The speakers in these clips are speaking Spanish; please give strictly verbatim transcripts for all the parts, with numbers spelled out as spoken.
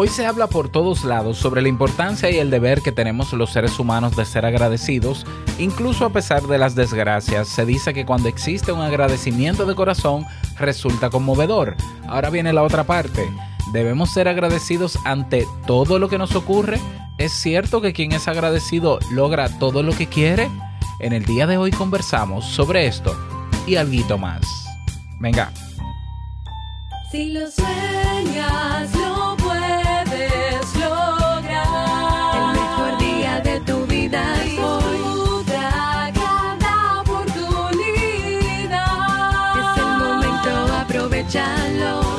Hoy se habla por todos lados sobre la importancia y el deber que tenemos los seres humanos de ser agradecidos, incluso a pesar de las desgracias. Se dice que cuando existe un agradecimiento de corazón, resulta conmovedor. Ahora viene la otra parte. ¿Debemos ser agradecidos ante todo lo que nos ocurre? ¿Es cierto que quien es agradecido logra todo lo que quiere? En el día de hoy conversamos sobre esto y alguito más. Venga. Si lo sueñas, lo puedes lograr. El mejor día de tu vida es hoy. Disfruta cada oportunidad. Es el momento, aprovechalo.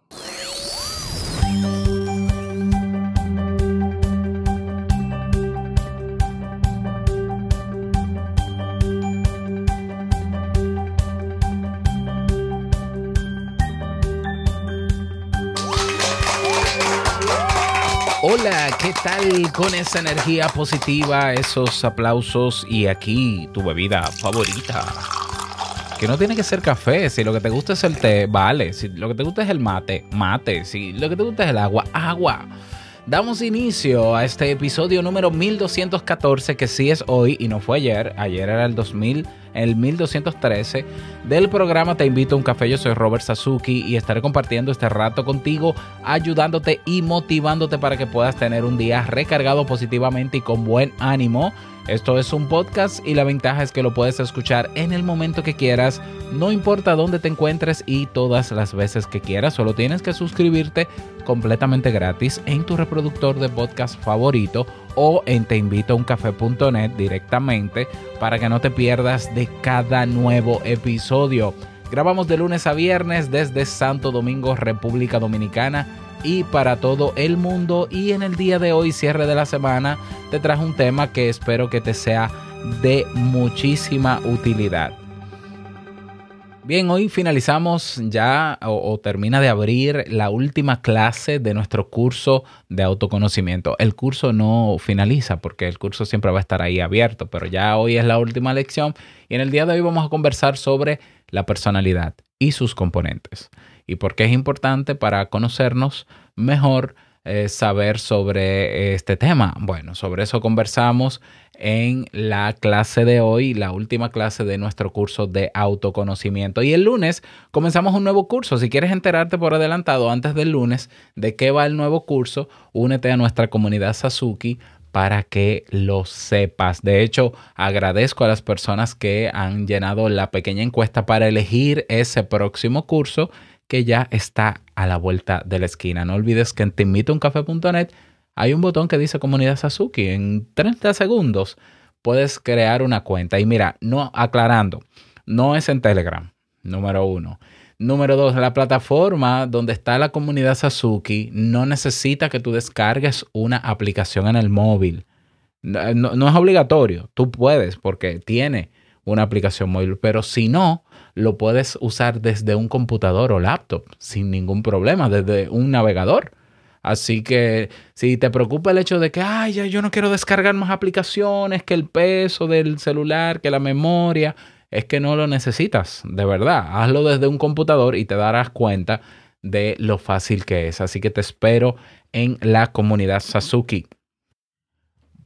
Hola, ¿qué tal con esa energía positiva, esos aplausos y aquí tu bebida favorita? Que no tiene que ser café, si lo que te gusta es el té, vale. Si lo que te gusta es el mate, mate. Si lo que te gusta es el agua, agua. Damos inicio a este episodio número mil doscientos catorce, que sí es hoy y no fue ayer. Ayer era el dos mil, el mil doscientos trece del programa Te Invito a un Café. Yo soy Robert Sasuke y estaré compartiendo este rato contigo, ayudándote y motivándote para que puedas tener un día recargado positivamente y con buen ánimo. Esto es un podcast y la ventaja es que lo puedes escuchar en el momento que quieras, no importa dónde te encuentres y todas las veces que quieras. Solo tienes que suscribirte completamente gratis en tu reproductor de podcast favorito o en te invito a un café punto net directamente para que no te pierdas de cada nuevo episodio. Grabamos de lunes a viernes desde Santo Domingo, República Dominicana, y para todo el mundo. Y en el día de hoy, cierre de la semana, te trajo un tema que espero que te sea de muchísima utilidad. Bien, hoy finalizamos ya o, o termina de abrir la última clase de nuestro curso de autoconocimiento. El curso no finaliza porque el curso siempre va a estar ahí abierto, pero ya hoy es la última lección y en el día de hoy vamos a conversar sobre la personalidad y sus componentes. Y por qué es importante para conocernos mejor, eh, saber sobre este tema. Bueno, sobre eso conversamos en la clase de hoy, la última clase de nuestro curso de autoconocimiento. Y el lunes comenzamos un nuevo curso. Si quieres enterarte por adelantado antes del lunes de qué va el nuevo curso, únete a nuestra comunidad Sasuke para que lo sepas. De hecho, agradezco a las personas que han llenado la pequeña encuesta para elegir ese próximo curso que ya está a la vuelta de la esquina. No olvides que en te invito a un café punto net hay un botón que dice Comunidad Sasuke. En treinta segundos puedes crear una cuenta. Y mira, no aclarando, no es en Telegram, número uno. Número dos, la plataforma donde está la Comunidad Sasuke no necesita que tú descargues una aplicación en el móvil. No, no, no es obligatorio. Tú puedes porque tiene una aplicación móvil, pero si no, lo puedes usar desde un computador o laptop sin ningún problema, desde un navegador. Así que si te preocupa el hecho de que ay, yo no quiero descargar más aplicaciones, que el peso del celular, que la memoria, es que no lo necesitas, de verdad. Hazlo desde un computador y te darás cuenta de lo fácil que es. Así que te espero en la comunidad Sasuke.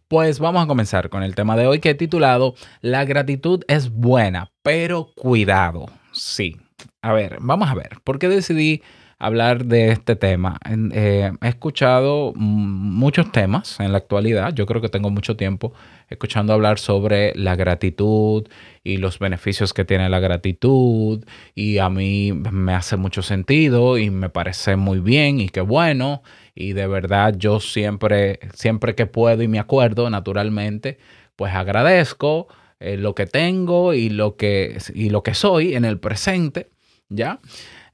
Pues vamos a comenzar con el tema de hoy que he titulado La gratitud es buena, pero cuidado. Sí, a ver, vamos a ver. ¿Por qué decidí hablar de este tema? Eh, he escuchado muchos temas en la actualidad. Yo creo que tengo mucho tiempo escuchando hablar sobre la gratitud y los beneficios que tiene la gratitud. Y a mí me hace mucho sentido y me parece muy bien y qué bueno. Y de verdad yo siempre, siempre que puedo y me acuerdo, naturalmente, pues agradezco eh, lo que tengo y lo que, y lo que soy en el presente, ¿ya?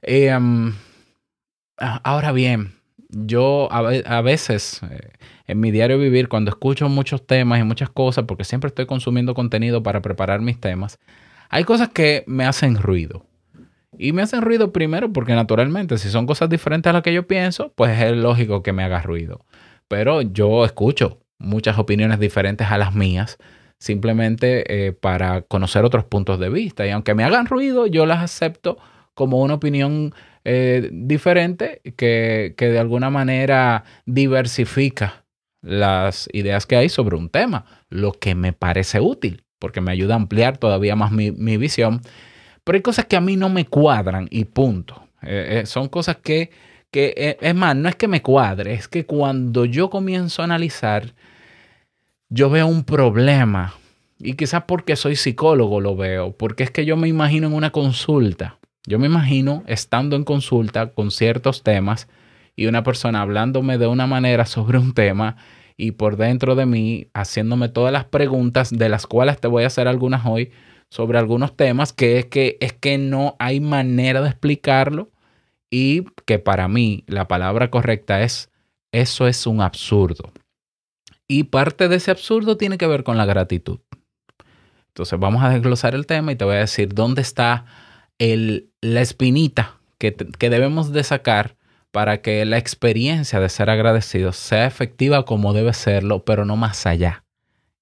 Eh, um, ahora bien, yo a, a veces eh, en mi diario vivir, cuando escucho muchos temas y muchas cosas, porque siempre estoy consumiendo contenido para preparar mis temas, hay cosas que me hacen ruido. Y me hacen ruido primero porque naturalmente, si son cosas diferentes a las que yo pienso, pues es lógico que me haga ruido. Pero yo escucho muchas opiniones diferentes a las mías, simplemente eh, para conocer otros puntos de vista. Y aunque me hagan ruido, yo las acepto como una opinión eh, diferente que, que de alguna manera diversifica las ideas que hay sobre un tema, lo que me parece útil, porque me ayuda a ampliar todavía más mi, mi visión. Pero hay cosas que a mí no me cuadran y punto. Eh, eh, son cosas que, que eh, es más, no es que me cuadre, es que cuando yo comienzo a analizar, yo veo un problema. Y quizás porque soy psicólogo lo veo, porque es que yo me imagino en una consulta. Yo me imagino estando en consulta con ciertos temas y una persona hablándome de una manera sobre un tema y por dentro de mí haciéndome todas las preguntas, de las cuales te voy a hacer algunas hoy, sobre algunos temas que es que, es que no hay manera de explicarlo y que para mí la palabra correcta es eso es un absurdo. Y parte de ese absurdo tiene que ver con la gratitud. Entonces vamos a desglosar el tema y te voy a decir dónde está el, la espinita que, que debemos de sacar para que la experiencia de ser agradecido sea efectiva como debe serlo, pero no más allá.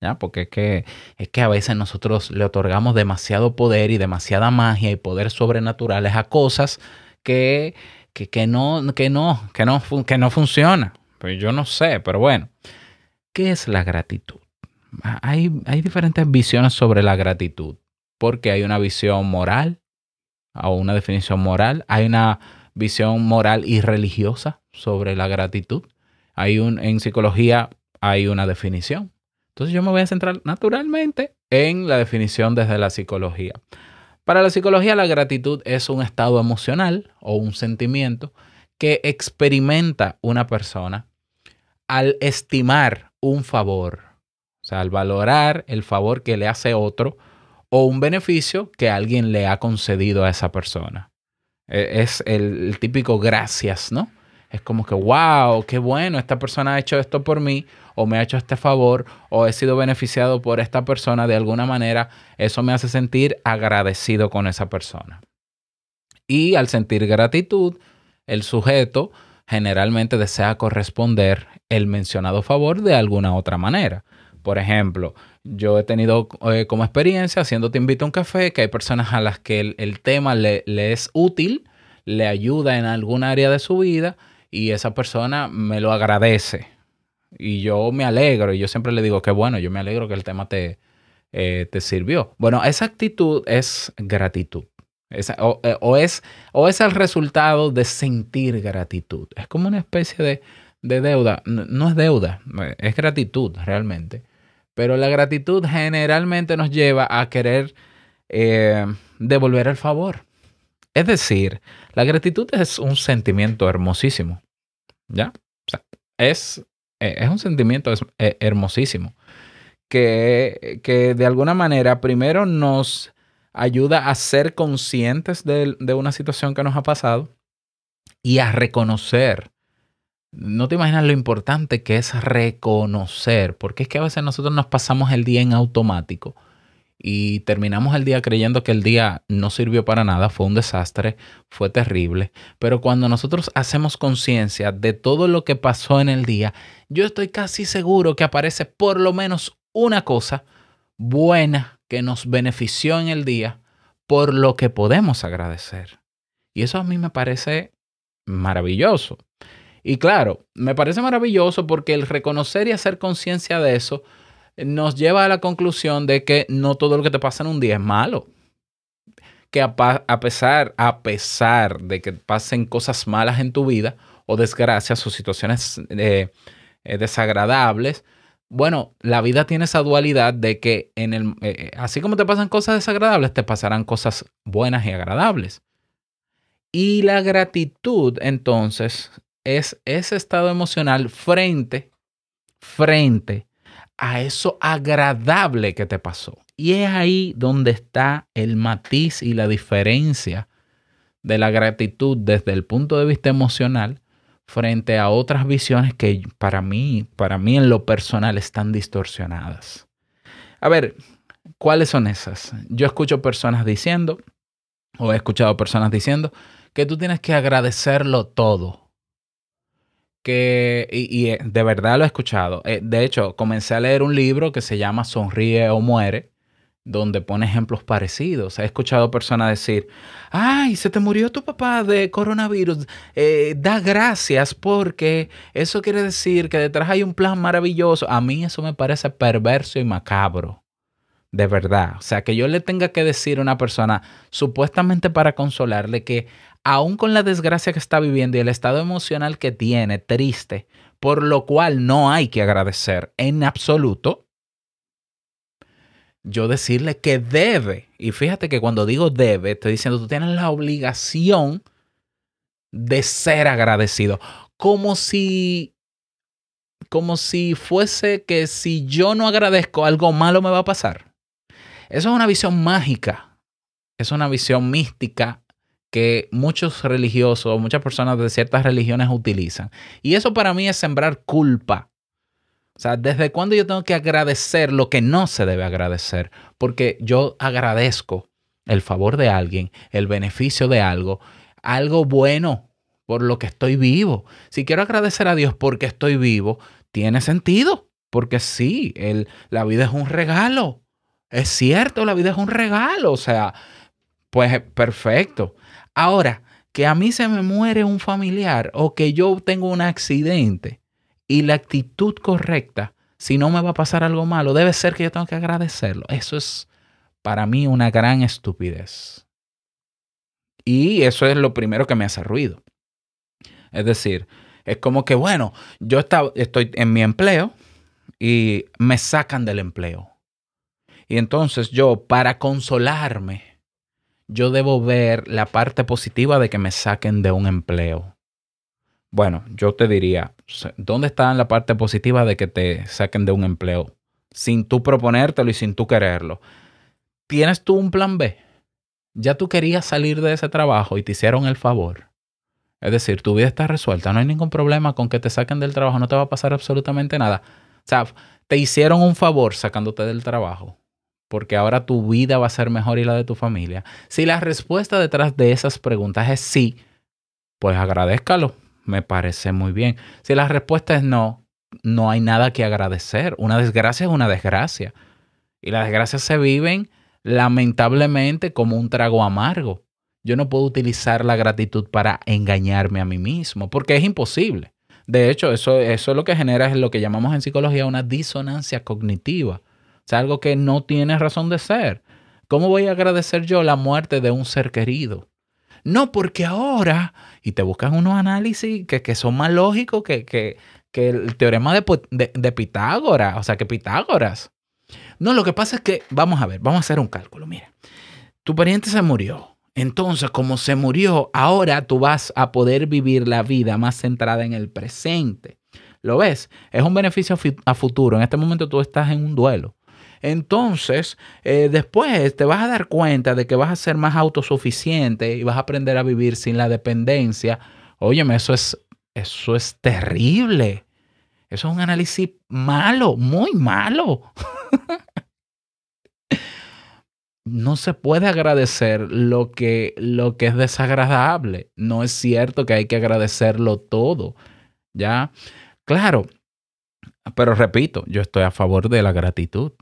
¿Ya? Porque es que, es que a veces nosotros le otorgamos demasiado poder y demasiada magia y poder sobrenaturales a cosas que, que, que, no, que, no, que, no, que no funcionan. Pues yo no sé, pero bueno. ¿Qué es la gratitud? Hay, hay diferentes visiones sobre la gratitud, porque hay una visión moral o una definición moral, hay una visión moral y religiosa sobre la gratitud. Hay un, en psicología hay una definición. Entonces yo me voy a centrar naturalmente en la definición desde la psicología. Para la psicología, la gratitud es un estado emocional o un sentimiento que experimenta una persona al estimar un favor, o sea, al valorar el favor que le hace otro o un beneficio que alguien le ha concedido a esa persona. Es el típico gracias, ¿no? Es como que, wow, qué bueno, esta persona ha hecho esto por mí o me ha hecho este favor o he sido beneficiado por esta persona de alguna manera. Eso me hace sentir agradecido con esa persona. Y al sentir gratitud, el sujeto generalmente desea corresponder el mencionado favor de alguna otra manera. Por ejemplo, yo he tenido eh, como experiencia haciendo Te Invito a un Café que hay personas a las que el, el tema le, le es útil, le ayuda en alguna área de su vida, y esa persona me lo agradece y yo me alegro y yo siempre le digo que bueno, yo me alegro que el tema te, eh, te sirvió. Bueno, esa actitud es gratitud esa, o, o, es, o es el resultado de sentir gratitud. Es como una especie de, de deuda. No, no es deuda, es gratitud realmente. Pero la gratitud generalmente nos lleva a querer eh, devolver el favor. Es decir, la gratitud es un sentimiento hermosísimo, ¿ya? O sea, es, es un sentimiento hermosísimo que, que de alguna manera primero nos ayuda a ser conscientes de, de una situación que nos ha pasado y a reconocer. No te imaginas lo importante que es reconocer, porque es que a veces nosotros nos pasamos el día en automático. Y terminamos el día creyendo que el día no sirvió para nada, fue un desastre, fue terrible. Pero cuando nosotros hacemos conciencia de todo lo que pasó en el día, yo estoy casi seguro que aparece por lo menos una cosa buena que nos benefició en el día por lo que podemos agradecer. Y eso a mí me parece maravilloso. Y claro, me parece maravilloso porque el reconocer y hacer conciencia de eso nos lleva a la conclusión de que no todo lo que te pasa en un día es malo. Que a, a, pesar, a pesar de que pasen cosas malas en tu vida o desgracias o situaciones eh, eh, desagradables, bueno, la vida tiene esa dualidad de que en el, eh, así como te pasan cosas desagradables, te pasarán cosas buenas y agradables. Y la gratitud, entonces, es ese estado emocional frente, frente a eso agradable que te pasó. Y es ahí donde está el matiz y la diferencia de la gratitud desde el punto de vista emocional frente a otras visiones que para mí, para mí en lo personal están distorsionadas. A ver, ¿cuáles son esas? Yo escucho personas diciendo, o he escuchado personas diciendo, que tú tienes que agradecerlo todo. Que, y, y de verdad lo he escuchado. De hecho, comencé a leer un libro que se llama Sonríe o Muere, donde pone ejemplos parecidos. He escuchado personas decir, ay, se te murió tu papá de coronavirus, eh, da gracias porque eso quiere decir que detrás hay un plan maravilloso. A mí eso me parece perverso y macabro, de verdad. O sea, que yo le tenga que decir a una persona, supuestamente para consolarle, que aún con la desgracia que está viviendo y el estado emocional que tiene, triste, por lo cual no hay que agradecer en absoluto, yo decirle que debe, y fíjate que cuando digo debe, estoy diciendo tú tienes la obligación de ser agradecido. Como si, como si fuese que si yo no agradezco, algo malo me va a pasar. Eso es una visión mágica, es una visión mística que muchos religiosos, muchas personas de ciertas religiones utilizan. Y eso para mí es sembrar culpa. O sea, ¿desde cuándo yo tengo que agradecer lo que no se debe agradecer? Porque yo agradezco el favor de alguien, el beneficio de algo, algo bueno por lo que estoy vivo. Si quiero agradecer a Dios porque estoy vivo, tiene sentido. Porque sí, el, la vida es un regalo. Es cierto, la vida es un regalo. O sea, pues perfecto. Ahora, que a mí se me muere un familiar o que yo tengo un accidente, y la actitud correcta, si no me va a pasar algo malo, debe ser que yo tengo que agradecerlo. Eso es para mí una gran estupidez. Y eso es lo primero que me hace ruido. Es decir, es como que, bueno, yo está, estoy en mi empleo y me sacan del empleo. Y entonces yo, para consolarme, yo debo ver la parte positiva de que me saquen de un empleo. Bueno, yo te diría, ¿dónde está la parte positiva de que te saquen de un empleo? Sin tú proponértelo y sin tú quererlo. ¿Tienes tú un plan B? Ya tú querías salir de ese trabajo y te hicieron el favor. Es decir, tu vida está resuelta, no hay ningún problema con que te saquen del trabajo, no te va a pasar absolutamente nada. O sea, te hicieron un favor sacándote del trabajo, porque ahora tu vida va a ser mejor y la de tu familia. Si la respuesta detrás de esas preguntas es sí, pues agradézcalo. Me parece muy bien. Si la respuesta es no, no hay nada que agradecer. Una desgracia es una desgracia. Y las desgracias se viven lamentablemente como un trago amargo. Yo no puedo utilizar la gratitud para engañarme a mí mismo, porque es imposible. De hecho, eso, eso es lo que genera, es lo que llamamos en psicología una disonancia cognitiva. O sea, algo que no tiene razón de ser. ¿Cómo voy a agradecer yo la muerte de un ser querido? No, porque ahora, y te buscan unos análisis que, que son más lógicos que, que, que el teorema de, de, de Pitágoras, o sea, que Pitágoras. No, lo que pasa es que, vamos a ver, vamos a hacer un cálculo, mira. Tu pariente se murió, entonces como se murió, ahora tú vas a poder vivir la vida más centrada en el presente. ¿Lo ves? Es un beneficio a futuro, en este momento tú estás en un duelo. Entonces, eh, después te vas a dar cuenta de que vas a ser más autosuficiente y vas a aprender a vivir sin la dependencia. Óyeme, eso es, eso es terrible. Eso es un análisis malo, muy malo. No se puede agradecer lo que, lo que es desagradable. No es cierto que hay que agradecerlo todo, ¿ya? Claro, pero repito, yo estoy a favor de la gratitud.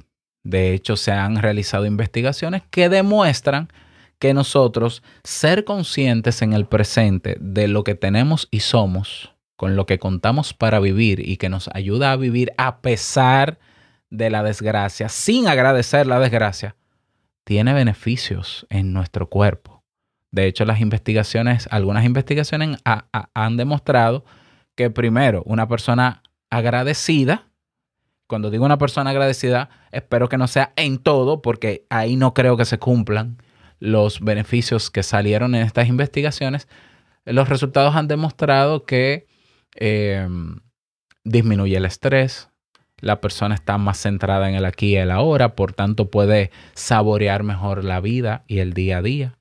De hecho, se han realizado investigaciones que demuestran que nosotros ser conscientes en el presente de lo que tenemos y somos, con lo que contamos para vivir y que nos ayuda a vivir a pesar de la desgracia, sin agradecer la desgracia, tiene beneficios en nuestro cuerpo. De hecho, las investigaciones, algunas investigaciones ha, ha, han demostrado que primero, una persona agradecida, cuando digo una persona agradecida, espero que no sea en todo, porque ahí no creo que se cumplan los beneficios que salieron en estas investigaciones. Los resultados han demostrado que eh, disminuye el estrés, la persona está más centrada en el aquí y el ahora, por tanto puede saborear mejor la vida y el día a día,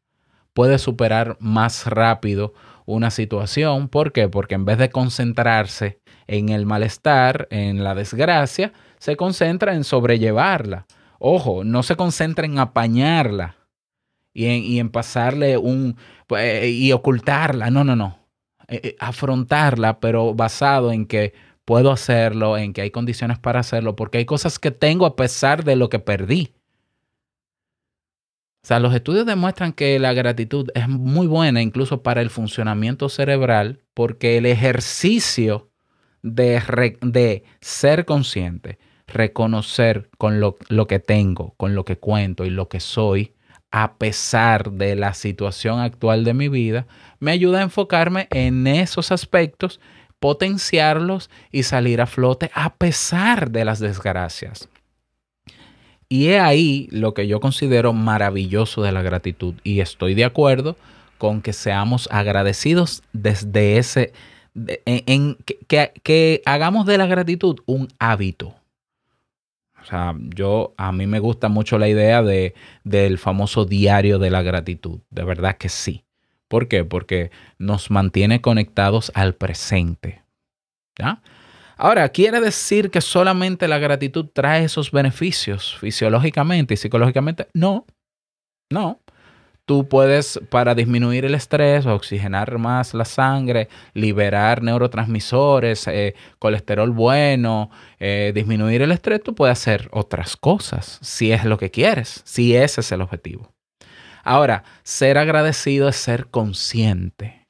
puede superar más rápido una situación. ¿Por qué? Porque en vez de concentrarse en el malestar, en la desgracia, se concentra en sobrellevarla. Ojo, no se concentra en apañarla y en, y en pasarle un... Eh, y ocultarla. No, no, no. Eh, eh, afrontarla, pero basado en que puedo hacerlo, en que hay condiciones para hacerlo, porque hay cosas que tengo a pesar de lo que perdí. O sea, los estudios demuestran que la gratitud es muy buena incluso para el funcionamiento cerebral, porque el ejercicio de, re, de ser consciente, reconocer con lo, lo que tengo, con lo que cuento y lo que soy, a pesar de la situación actual de mi vida, me ayuda a enfocarme en esos aspectos, potenciarlos y salir a flote a pesar de las desgracias. Y es ahí lo que yo considero maravilloso de la gratitud, y estoy de acuerdo con que seamos agradecidos desde ese, de, en, en, que, que, que hagamos de la gratitud un hábito. O sea, yo, a mí me gusta mucho la idea de, del famoso diario de la gratitud, de verdad que sí. ¿Por qué? Porque nos mantiene conectados al presente, ¿ya? Ahora, ¿quiere decir que solamente la gratitud trae esos beneficios fisiológicamente y psicológicamente? No, no. Tú puedes, para disminuir el estrés, oxigenar más la sangre, liberar neurotransmisores, eh, colesterol bueno, eh, disminuir el estrés, tú puedes hacer otras cosas si es lo que quieres, si ese es el objetivo. Ahora, ser agradecido es ser consciente,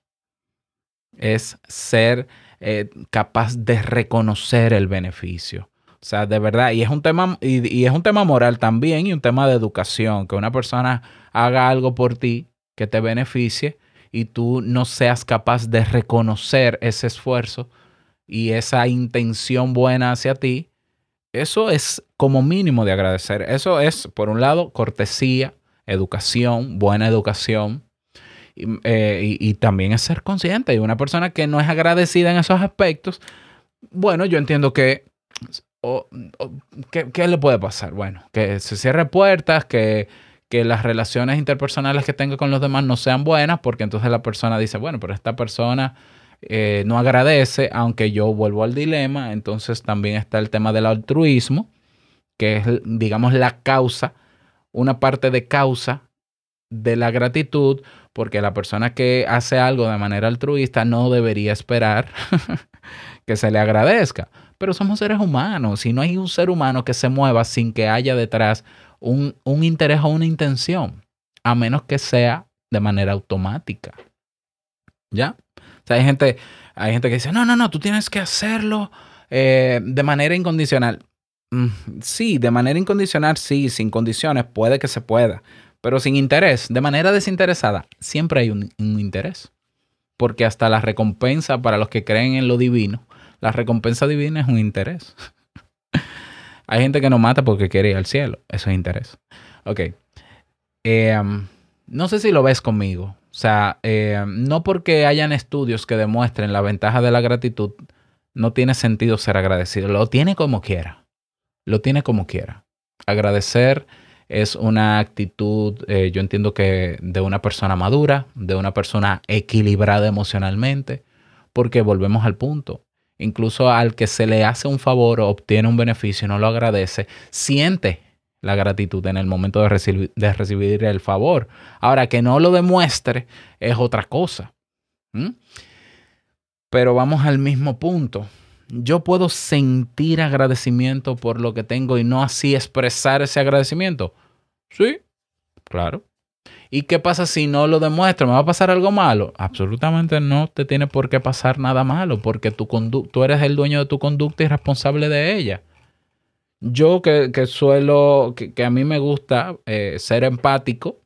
es ser Eh, capaz de reconocer el beneficio. O sea, de verdad, y es un tema, y, y es un tema moral también, y un tema de educación, que una persona haga algo por ti que te beneficie y tú no seas capaz de reconocer ese esfuerzo y esa intención buena hacia ti. Eso es como mínimo de agradecer. Eso es, por un lado, cortesía, educación, buena educación. Eh, y, y también es ser consciente. Y una persona que no es agradecida en esos aspectos, bueno, yo entiendo que oh, oh, ¿qué, ¿qué le puede pasar? Bueno, que se cierre puertas, que, que las relaciones interpersonales que tenga con los demás no sean buenas, porque entonces la persona dice, bueno, pero esta persona eh, no agradece, aunque yo vuelvo al dilema. Entonces también está el tema del altruismo, que es, digamos, la causa, una parte de causa de la gratitud, porque la persona que hace algo de manera altruista no debería esperar que se le agradezca. Pero somos seres humanos y no hay un ser humano que se mueva sin que haya detrás un, un interés o una intención, a menos que sea de manera automática. ¿Ya? O sea, hay gente, hay gente que dice, no, no, no, tú tienes que hacerlo eh, de manera incondicional. Mm, sí, de manera incondicional, sí, sin condiciones, puede que se pueda. Pero sin interés, de manera desinteresada, siempre hay un, un interés. Porque hasta la recompensa para los que creen en lo divino, la recompensa divina es un interés. Hay gente que no mata porque quiere ir al cielo. Eso es interés. Ok. Eh, no sé si lo ves conmigo. O sea, eh, no porque hayan estudios que demuestren la ventaja de la gratitud, no tiene sentido ser agradecido. Lo tiene como quiera. Lo tiene como quiera. Agradecer es una actitud, eh, yo entiendo que de una persona madura, de una persona equilibrada emocionalmente, porque volvemos al punto. Incluso al que se le hace un favor o obtiene un beneficio y no lo agradece, siente la gratitud en el momento de recibir, de recibir el favor. Ahora, que no lo demuestre es otra cosa. ¿Mm? Pero vamos al mismo punto. Yo puedo sentir agradecimiento por lo que tengo y no así expresar ese agradecimiento. Sí, claro. ¿Y qué pasa si no lo demuestro? ¿Me va a pasar algo malo? Absolutamente no te tiene por qué pasar nada malo, porque tu condu- tú eres el dueño de tu conducta y responsable de ella. Yo que, que suelo, que, que a mí me gusta eh, ser empático,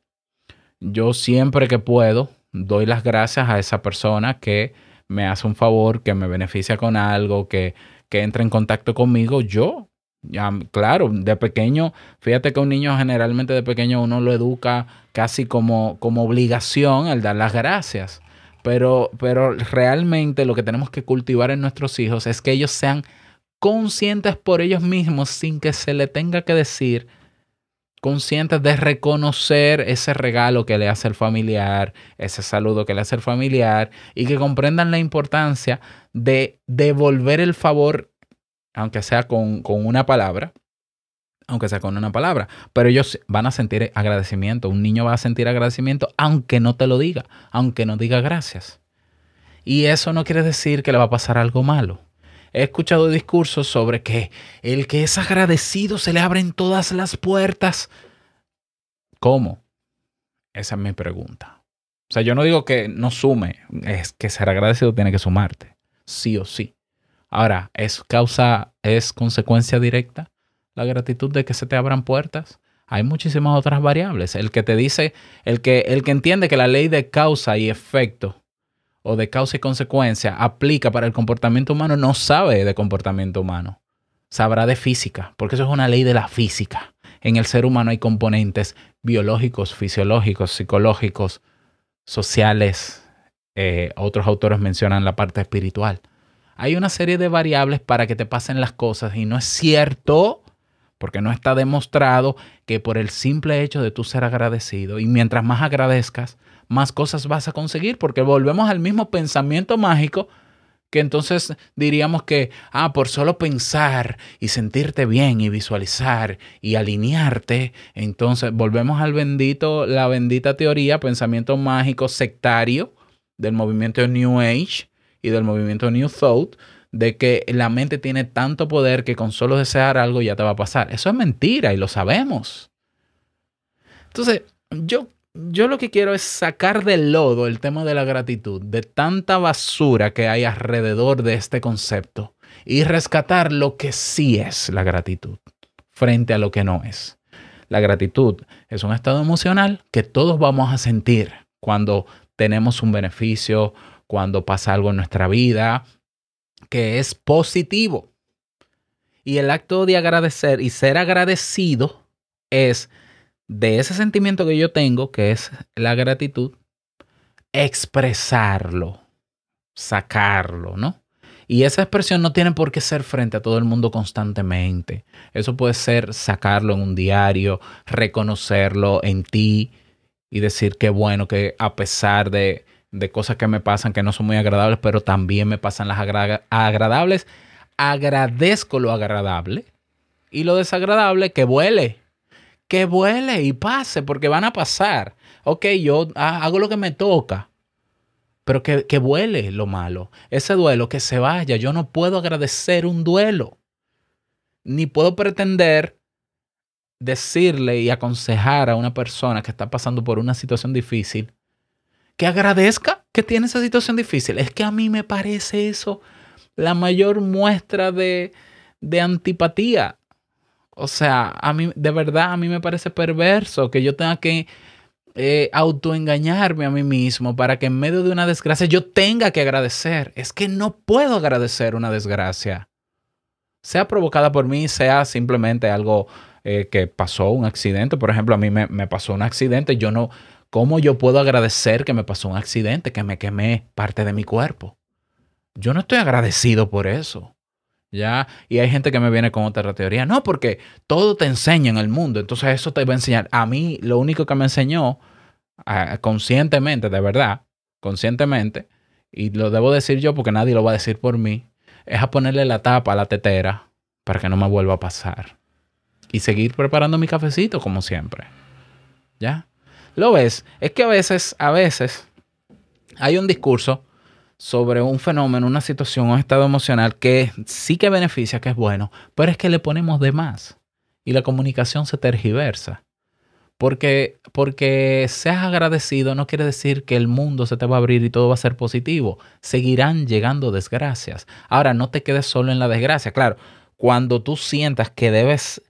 yo siempre que puedo doy las gracias a esa persona que me hace un favor, que me beneficia con algo, que, que entre en contacto conmigo. Yo, ya, claro, de pequeño, fíjate que un niño generalmente de pequeño uno lo educa casi como, como obligación al dar las gracias. Pero, pero realmente lo que tenemos que cultivar en nuestros hijos es que ellos sean conscientes por ellos mismos sin que se le tenga que decir conscientes de reconocer ese regalo que le hace el familiar, ese saludo que le hace el familiar, y que comprendan la importancia de devolver el favor, aunque sea con, con una palabra, aunque sea con una palabra, pero ellos van a sentir agradecimiento. Un niño va a sentir agradecimiento aunque no te lo diga, aunque no diga gracias. Y eso no quiere decir que le va a pasar algo malo. He escuchado discursos sobre que el que es agradecido se le abren todas las puertas. ¿Cómo? Esa es mi pregunta. O sea, yo no digo que no sume. Es que ser agradecido tiene que sumarte. Sí o sí. Ahora, ¿es causa, es consecuencia directa la gratitud de que se te abran puertas? Hay muchísimas otras variables. El que te dice, el que, el que entiende que la ley de causa y efecto, o de causa y consecuencia, aplica para el comportamiento humano, no sabe de comportamiento humano. Sabrá de física, porque eso es una ley de la física. En el ser humano hay componentes biológicos, fisiológicos, psicológicos, sociales. Eh, otros autores mencionan la parte espiritual. Hay una serie de variables para que te pasen las cosas, y no es cierto, porque no está demostrado, que por el simple hecho de tú ser agradecido, y mientras más agradezcas, más cosas vas a conseguir, porque volvemos al mismo pensamiento mágico, que entonces diríamos que, ah, por solo pensar y sentirte bien y visualizar y alinearte, entonces volvemos al bendito, la bendita teoría, pensamiento mágico sectario del movimiento New Age y del movimiento New Thought, de que la mente tiene tanto poder que con solo desear algo ya te va a pasar. Eso es mentira y lo sabemos. Entonces, yo Yo lo que quiero es sacar del lodo el tema de la gratitud, de tanta basura que hay alrededor de este concepto, y rescatar lo que sí es la gratitud frente a lo que no es. La gratitud es un estado emocional que todos vamos a sentir cuando tenemos un beneficio, cuando pasa algo en nuestra vida que es positivo. Y el acto de agradecer y ser agradecido es de ese sentimiento que yo tengo, que es la gratitud, expresarlo, sacarlo, ¿no? Y esa expresión no tiene por qué ser frente a todo el mundo constantemente. Eso puede ser sacarlo en un diario, reconocerlo en ti y decir que bueno, que a pesar de, de cosas que me pasan que no son muy agradables, pero también me pasan las agra- agradables, agradezco lo agradable, y lo desagradable que vuele. Que vuele y pase, porque van a pasar. Ok, yo hago lo que me toca, pero que, que vuele lo malo. Ese duelo, que se vaya. Yo no puedo agradecer un duelo. Ni puedo pretender decirle y aconsejar a una persona que está pasando por una situación difícil que agradezca que tiene esa situación difícil. Es que a mí me parece eso la mayor muestra de, de antipatía. O sea, a mí, de verdad, a mí me parece perverso que yo tenga que eh, autoengañarme a mí mismo para que en medio de una desgracia yo tenga que agradecer. Es que no puedo agradecer una desgracia. Sea provocada por mí, sea simplemente algo eh, que pasó, un accidente. Por ejemplo, a mí me, me pasó un accidente. Yo no, ¿cómo yo puedo agradecer que me pasó un accidente, que me quemé parte de mi cuerpo? Yo no estoy agradecido por eso. ¿Ya? Y hay gente que me viene con otra teoría. No, porque todo te enseña en el mundo. Entonces eso te va a enseñar. A mí lo único que me enseñó uh, conscientemente, de verdad, conscientemente, y lo debo decir yo porque nadie lo va a decir por mí, es a ponerle la tapa a la tetera para que no me vuelva a pasar. Y seguir preparando mi cafecito como siempre. ¿Ya? ¿Lo ves? Es que a veces, a veces hay un discurso sobre un fenómeno, una situación o estado emocional que sí que beneficia, que es bueno, pero es que le ponemos de más y la comunicación se tergiversa. Porque, porque seas agradecido no quiere decir que el mundo se te va a abrir y todo va a ser positivo. Seguirán llegando desgracias. Ahora, no te quedes solo en la desgracia. Claro, cuando tú sientas que debes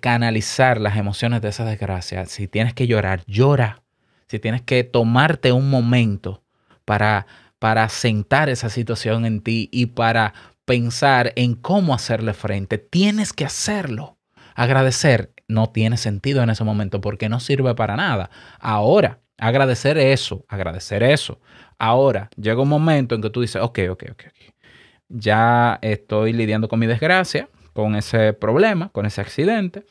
canalizar las emociones de esas desgracias, si tienes que llorar, llora. Si tienes que tomarte un momento para... para sentar esa situación en ti y para pensar en cómo hacerle frente. Tienes que hacerlo. Agradecer no tiene sentido en ese momento porque no sirve para nada. Ahora, agradecer eso, agradecer eso. Ahora, llega un momento en que tú dices, ok, ok, ok, ok. Ya estoy lidiando con mi desgracia, con ese problema, con ese accidente.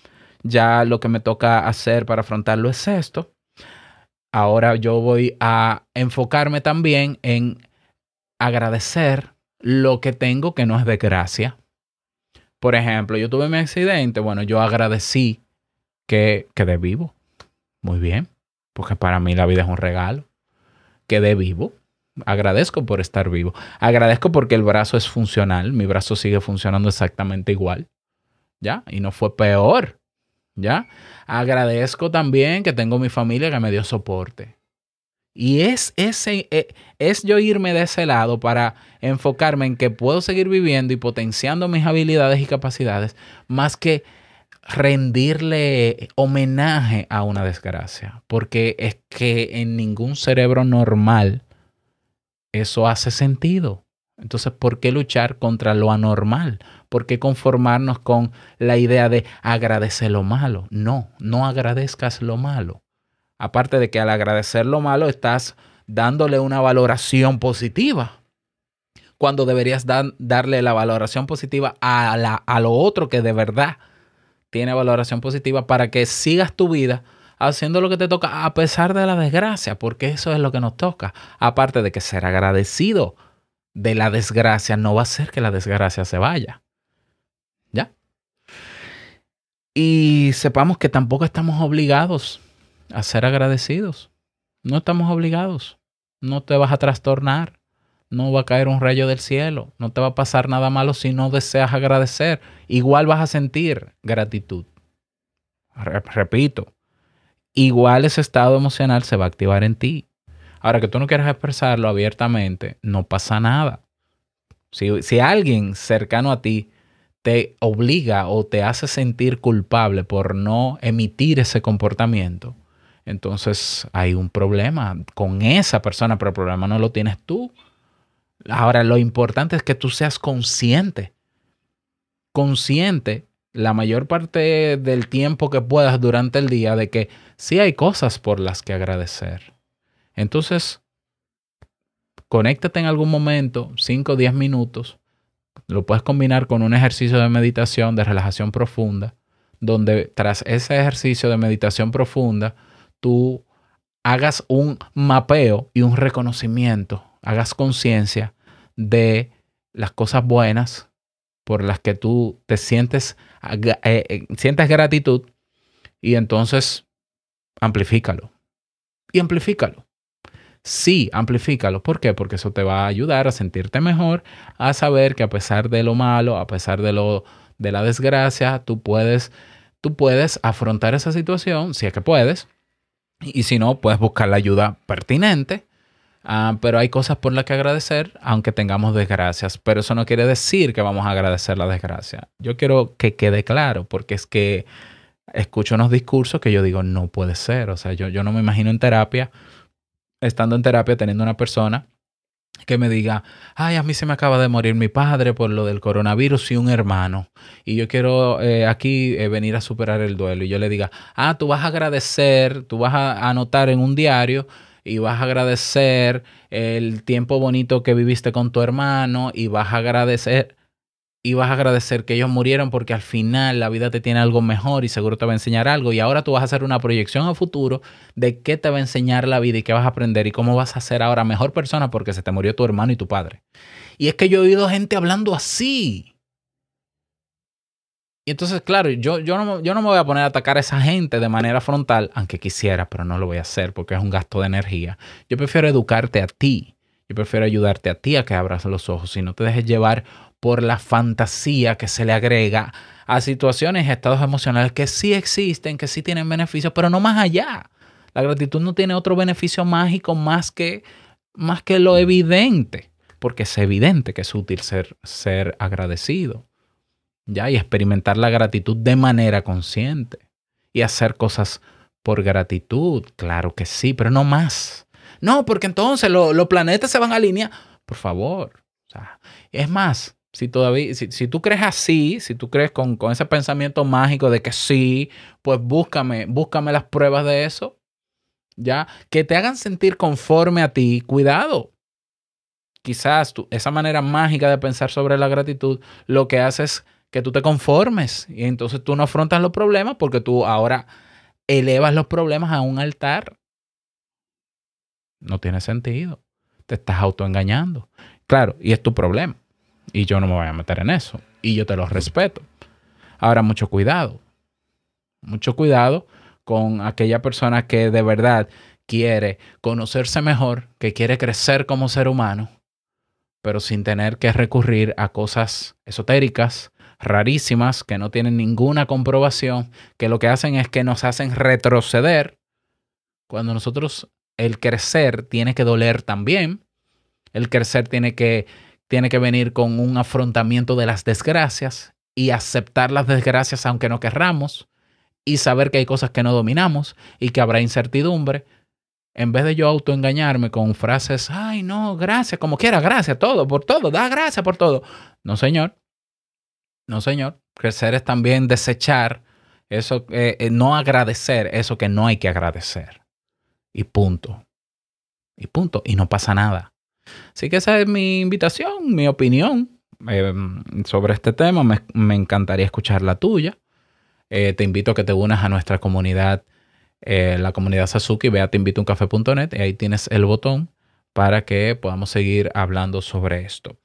ya lo que me toca hacer para afrontarlo es esto. Ahora yo voy a enfocarme también en agradecer lo que tengo que no es de gracia. Por ejemplo, yo tuve mi accidente. Bueno, yo agradecí que quedé vivo. Muy bien, porque para mí la vida es un regalo. Quedé vivo. Agradezco por estar vivo. Agradezco porque el brazo es funcional. Mi brazo sigue funcionando exactamente igual. ¿Ya? Y no fue peor. ¿Ya? Agradezco también que tengo mi familia que me dio soporte. Y es, ese, es, es yo irme de ese lado para enfocarme en que puedo seguir viviendo y potenciando mis habilidades y capacidades más que rendirle homenaje a una desgracia. Porque es que en ningún cerebro normal eso hace sentido. Entonces, ¿por qué luchar contra lo anormal? ¿Por qué conformarnos con la idea de agradecer lo malo? No, no agradezcas lo malo. Aparte de que al agradecer lo malo estás dándole una valoración positiva, cuando deberías dan, darle la valoración positiva a, la, a lo otro que de verdad tiene valoración positiva para que sigas tu vida haciendo lo que te toca a pesar de la desgracia, porque eso es lo que nos toca. Aparte de que ser agradecido de la desgracia no va a hacer que la desgracia se vaya. ¿Ya? Y sepamos que tampoco estamos obligados a ser agradecidos. No estamos obligados. No te vas a trastornar. No va a caer un rayo del cielo. No te va a pasar nada malo si no deseas agradecer. Igual vas a sentir gratitud. Repito, igual ese estado emocional se va a activar en ti. Ahora, que tú no quieras expresarlo abiertamente, no pasa nada. Si, si alguien cercano a ti te obliga o te hace sentir culpable por no emitir ese comportamiento, entonces hay un problema con esa persona, pero el problema no lo tienes tú. Ahora, lo importante es que tú seas consciente. Consciente la mayor parte del tiempo que puedas durante el día de que sí hay cosas por las que agradecer. Entonces, conéctate en algún momento, cinco o diez minutos. Lo puedes combinar con un ejercicio de meditación, de relajación profunda, donde tras ese ejercicio de meditación profunda, tú hagas un mapeo y un reconocimiento, hagas conciencia de las cosas buenas por las que tú te sientes, eh, sientes gratitud, y entonces amplifícalo. Y amplifícalo. Sí, amplifícalo. ¿Por qué? Porque eso te va a ayudar a sentirte mejor, a saber que a pesar de lo malo, a pesar de, lo, de la desgracia, tú puedes, tú puedes afrontar esa situación, si es que puedes, y si no, puedes buscar la ayuda pertinente. Uh, pero hay cosas por las que agradecer, aunque tengamos desgracias. Pero eso no quiere decir que vamos a agradecer la desgracia. Yo quiero que quede claro, porque es que escucho unos discursos que yo digo, no puede ser. O sea, yo, yo no me imagino en terapia, estando en terapia, teniendo una persona que me diga, ay, a mí se me acaba de morir mi padre por lo del coronavirus y un hermano, y yo quiero eh, aquí eh, venir a superar el duelo. Y yo le diga, ah, tú vas a agradecer, tú vas a anotar en un diario y vas a agradecer el tiempo bonito que viviste con tu hermano, y vas a agradecer... Y vas a agradecer que ellos murieron porque al final la vida te tiene algo mejor y seguro te va a enseñar algo. Y ahora tú vas a hacer una proyección a futuro de qué te va a enseñar la vida y qué vas a aprender y cómo vas a ser ahora mejor persona porque se te murió tu hermano y tu padre. Y es que yo he oído gente hablando así. Y entonces, claro, yo, yo, no, yo no me voy a poner a atacar a esa gente de manera frontal, aunque quisiera, pero no lo voy a hacer porque es un gasto de energía. Yo prefiero educarte a ti. Yo prefiero ayudarte a ti a que abras los ojos y no te dejes llevar por la fantasía que se le agrega a situaciones y estados emocionales que sí existen, que sí tienen beneficios, pero no más allá. La gratitud no tiene otro beneficio mágico más que, más que lo evidente, porque es evidente que es útil ser, ser agradecido, ¿ya? Y experimentar la gratitud de manera consciente y hacer cosas por gratitud, claro que sí, pero no más. No, porque entonces lo, los planetas se van a alinear. Por favor. O sea, es más, Si, todavía, si, si tú crees así, si tú crees con, con ese pensamiento mágico de que sí, pues búscame, búscame las pruebas de eso, ¿ya? Que te hagan sentir conforme a ti, cuidado. Quizás tú, esa manera mágica de pensar sobre la gratitud lo que hace es que tú te conformes y entonces tú no afrontas los problemas porque tú ahora elevas los problemas a un altar. No tiene sentido. Te estás autoengañando. Claro, y es tu problema. Y yo no me voy a meter en eso. Y yo te los respeto. Ahora, mucho cuidado. Mucho cuidado con aquella persona que de verdad quiere conocerse mejor, que quiere crecer como ser humano, pero sin tener que recurrir a cosas esotéricas, rarísimas, que no tienen ninguna comprobación, que lo que hacen es que nos hacen retroceder. Cuando nosotros, el crecer tiene que doler también. El crecer tiene que, tiene que venir con un afrontamiento de las desgracias y aceptar las desgracias aunque no querramos y saber que hay cosas que no dominamos y que habrá incertidumbre. En vez de yo autoengañarme con frases, ay, no, gracias, como quiera, gracias, todo, por todo, da gracias por todo. No, señor. No, señor. Crecer es también desechar eso, eh, no agradecer eso que no hay que agradecer. Y punto. Y punto. Y no pasa nada. Así que esa es mi invitación, mi opinión eh, sobre este tema. Me, me encantaría escuchar la tuya. Eh, te invito a que te unas a nuestra comunidad. Eh, la comunidad Sasuke, ve a te invito a un café punto net y ahí tienes el botón para que podamos seguir hablando sobre esto.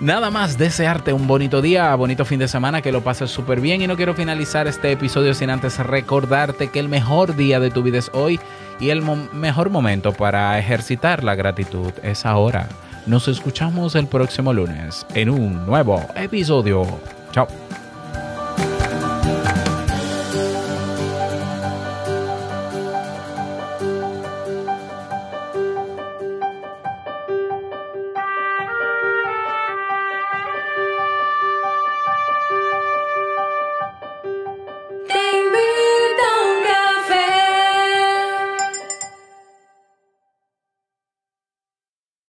Nada más, desearte un bonito día, bonito fin de semana, que lo pases súper bien, y no quiero finalizar este episodio sin antes recordarte que el mejor día de tu vida es hoy y el mo- mejor momento para ejercitar la gratitud es ahora. Nos escuchamos el próximo lunes en un nuevo episodio. Chao.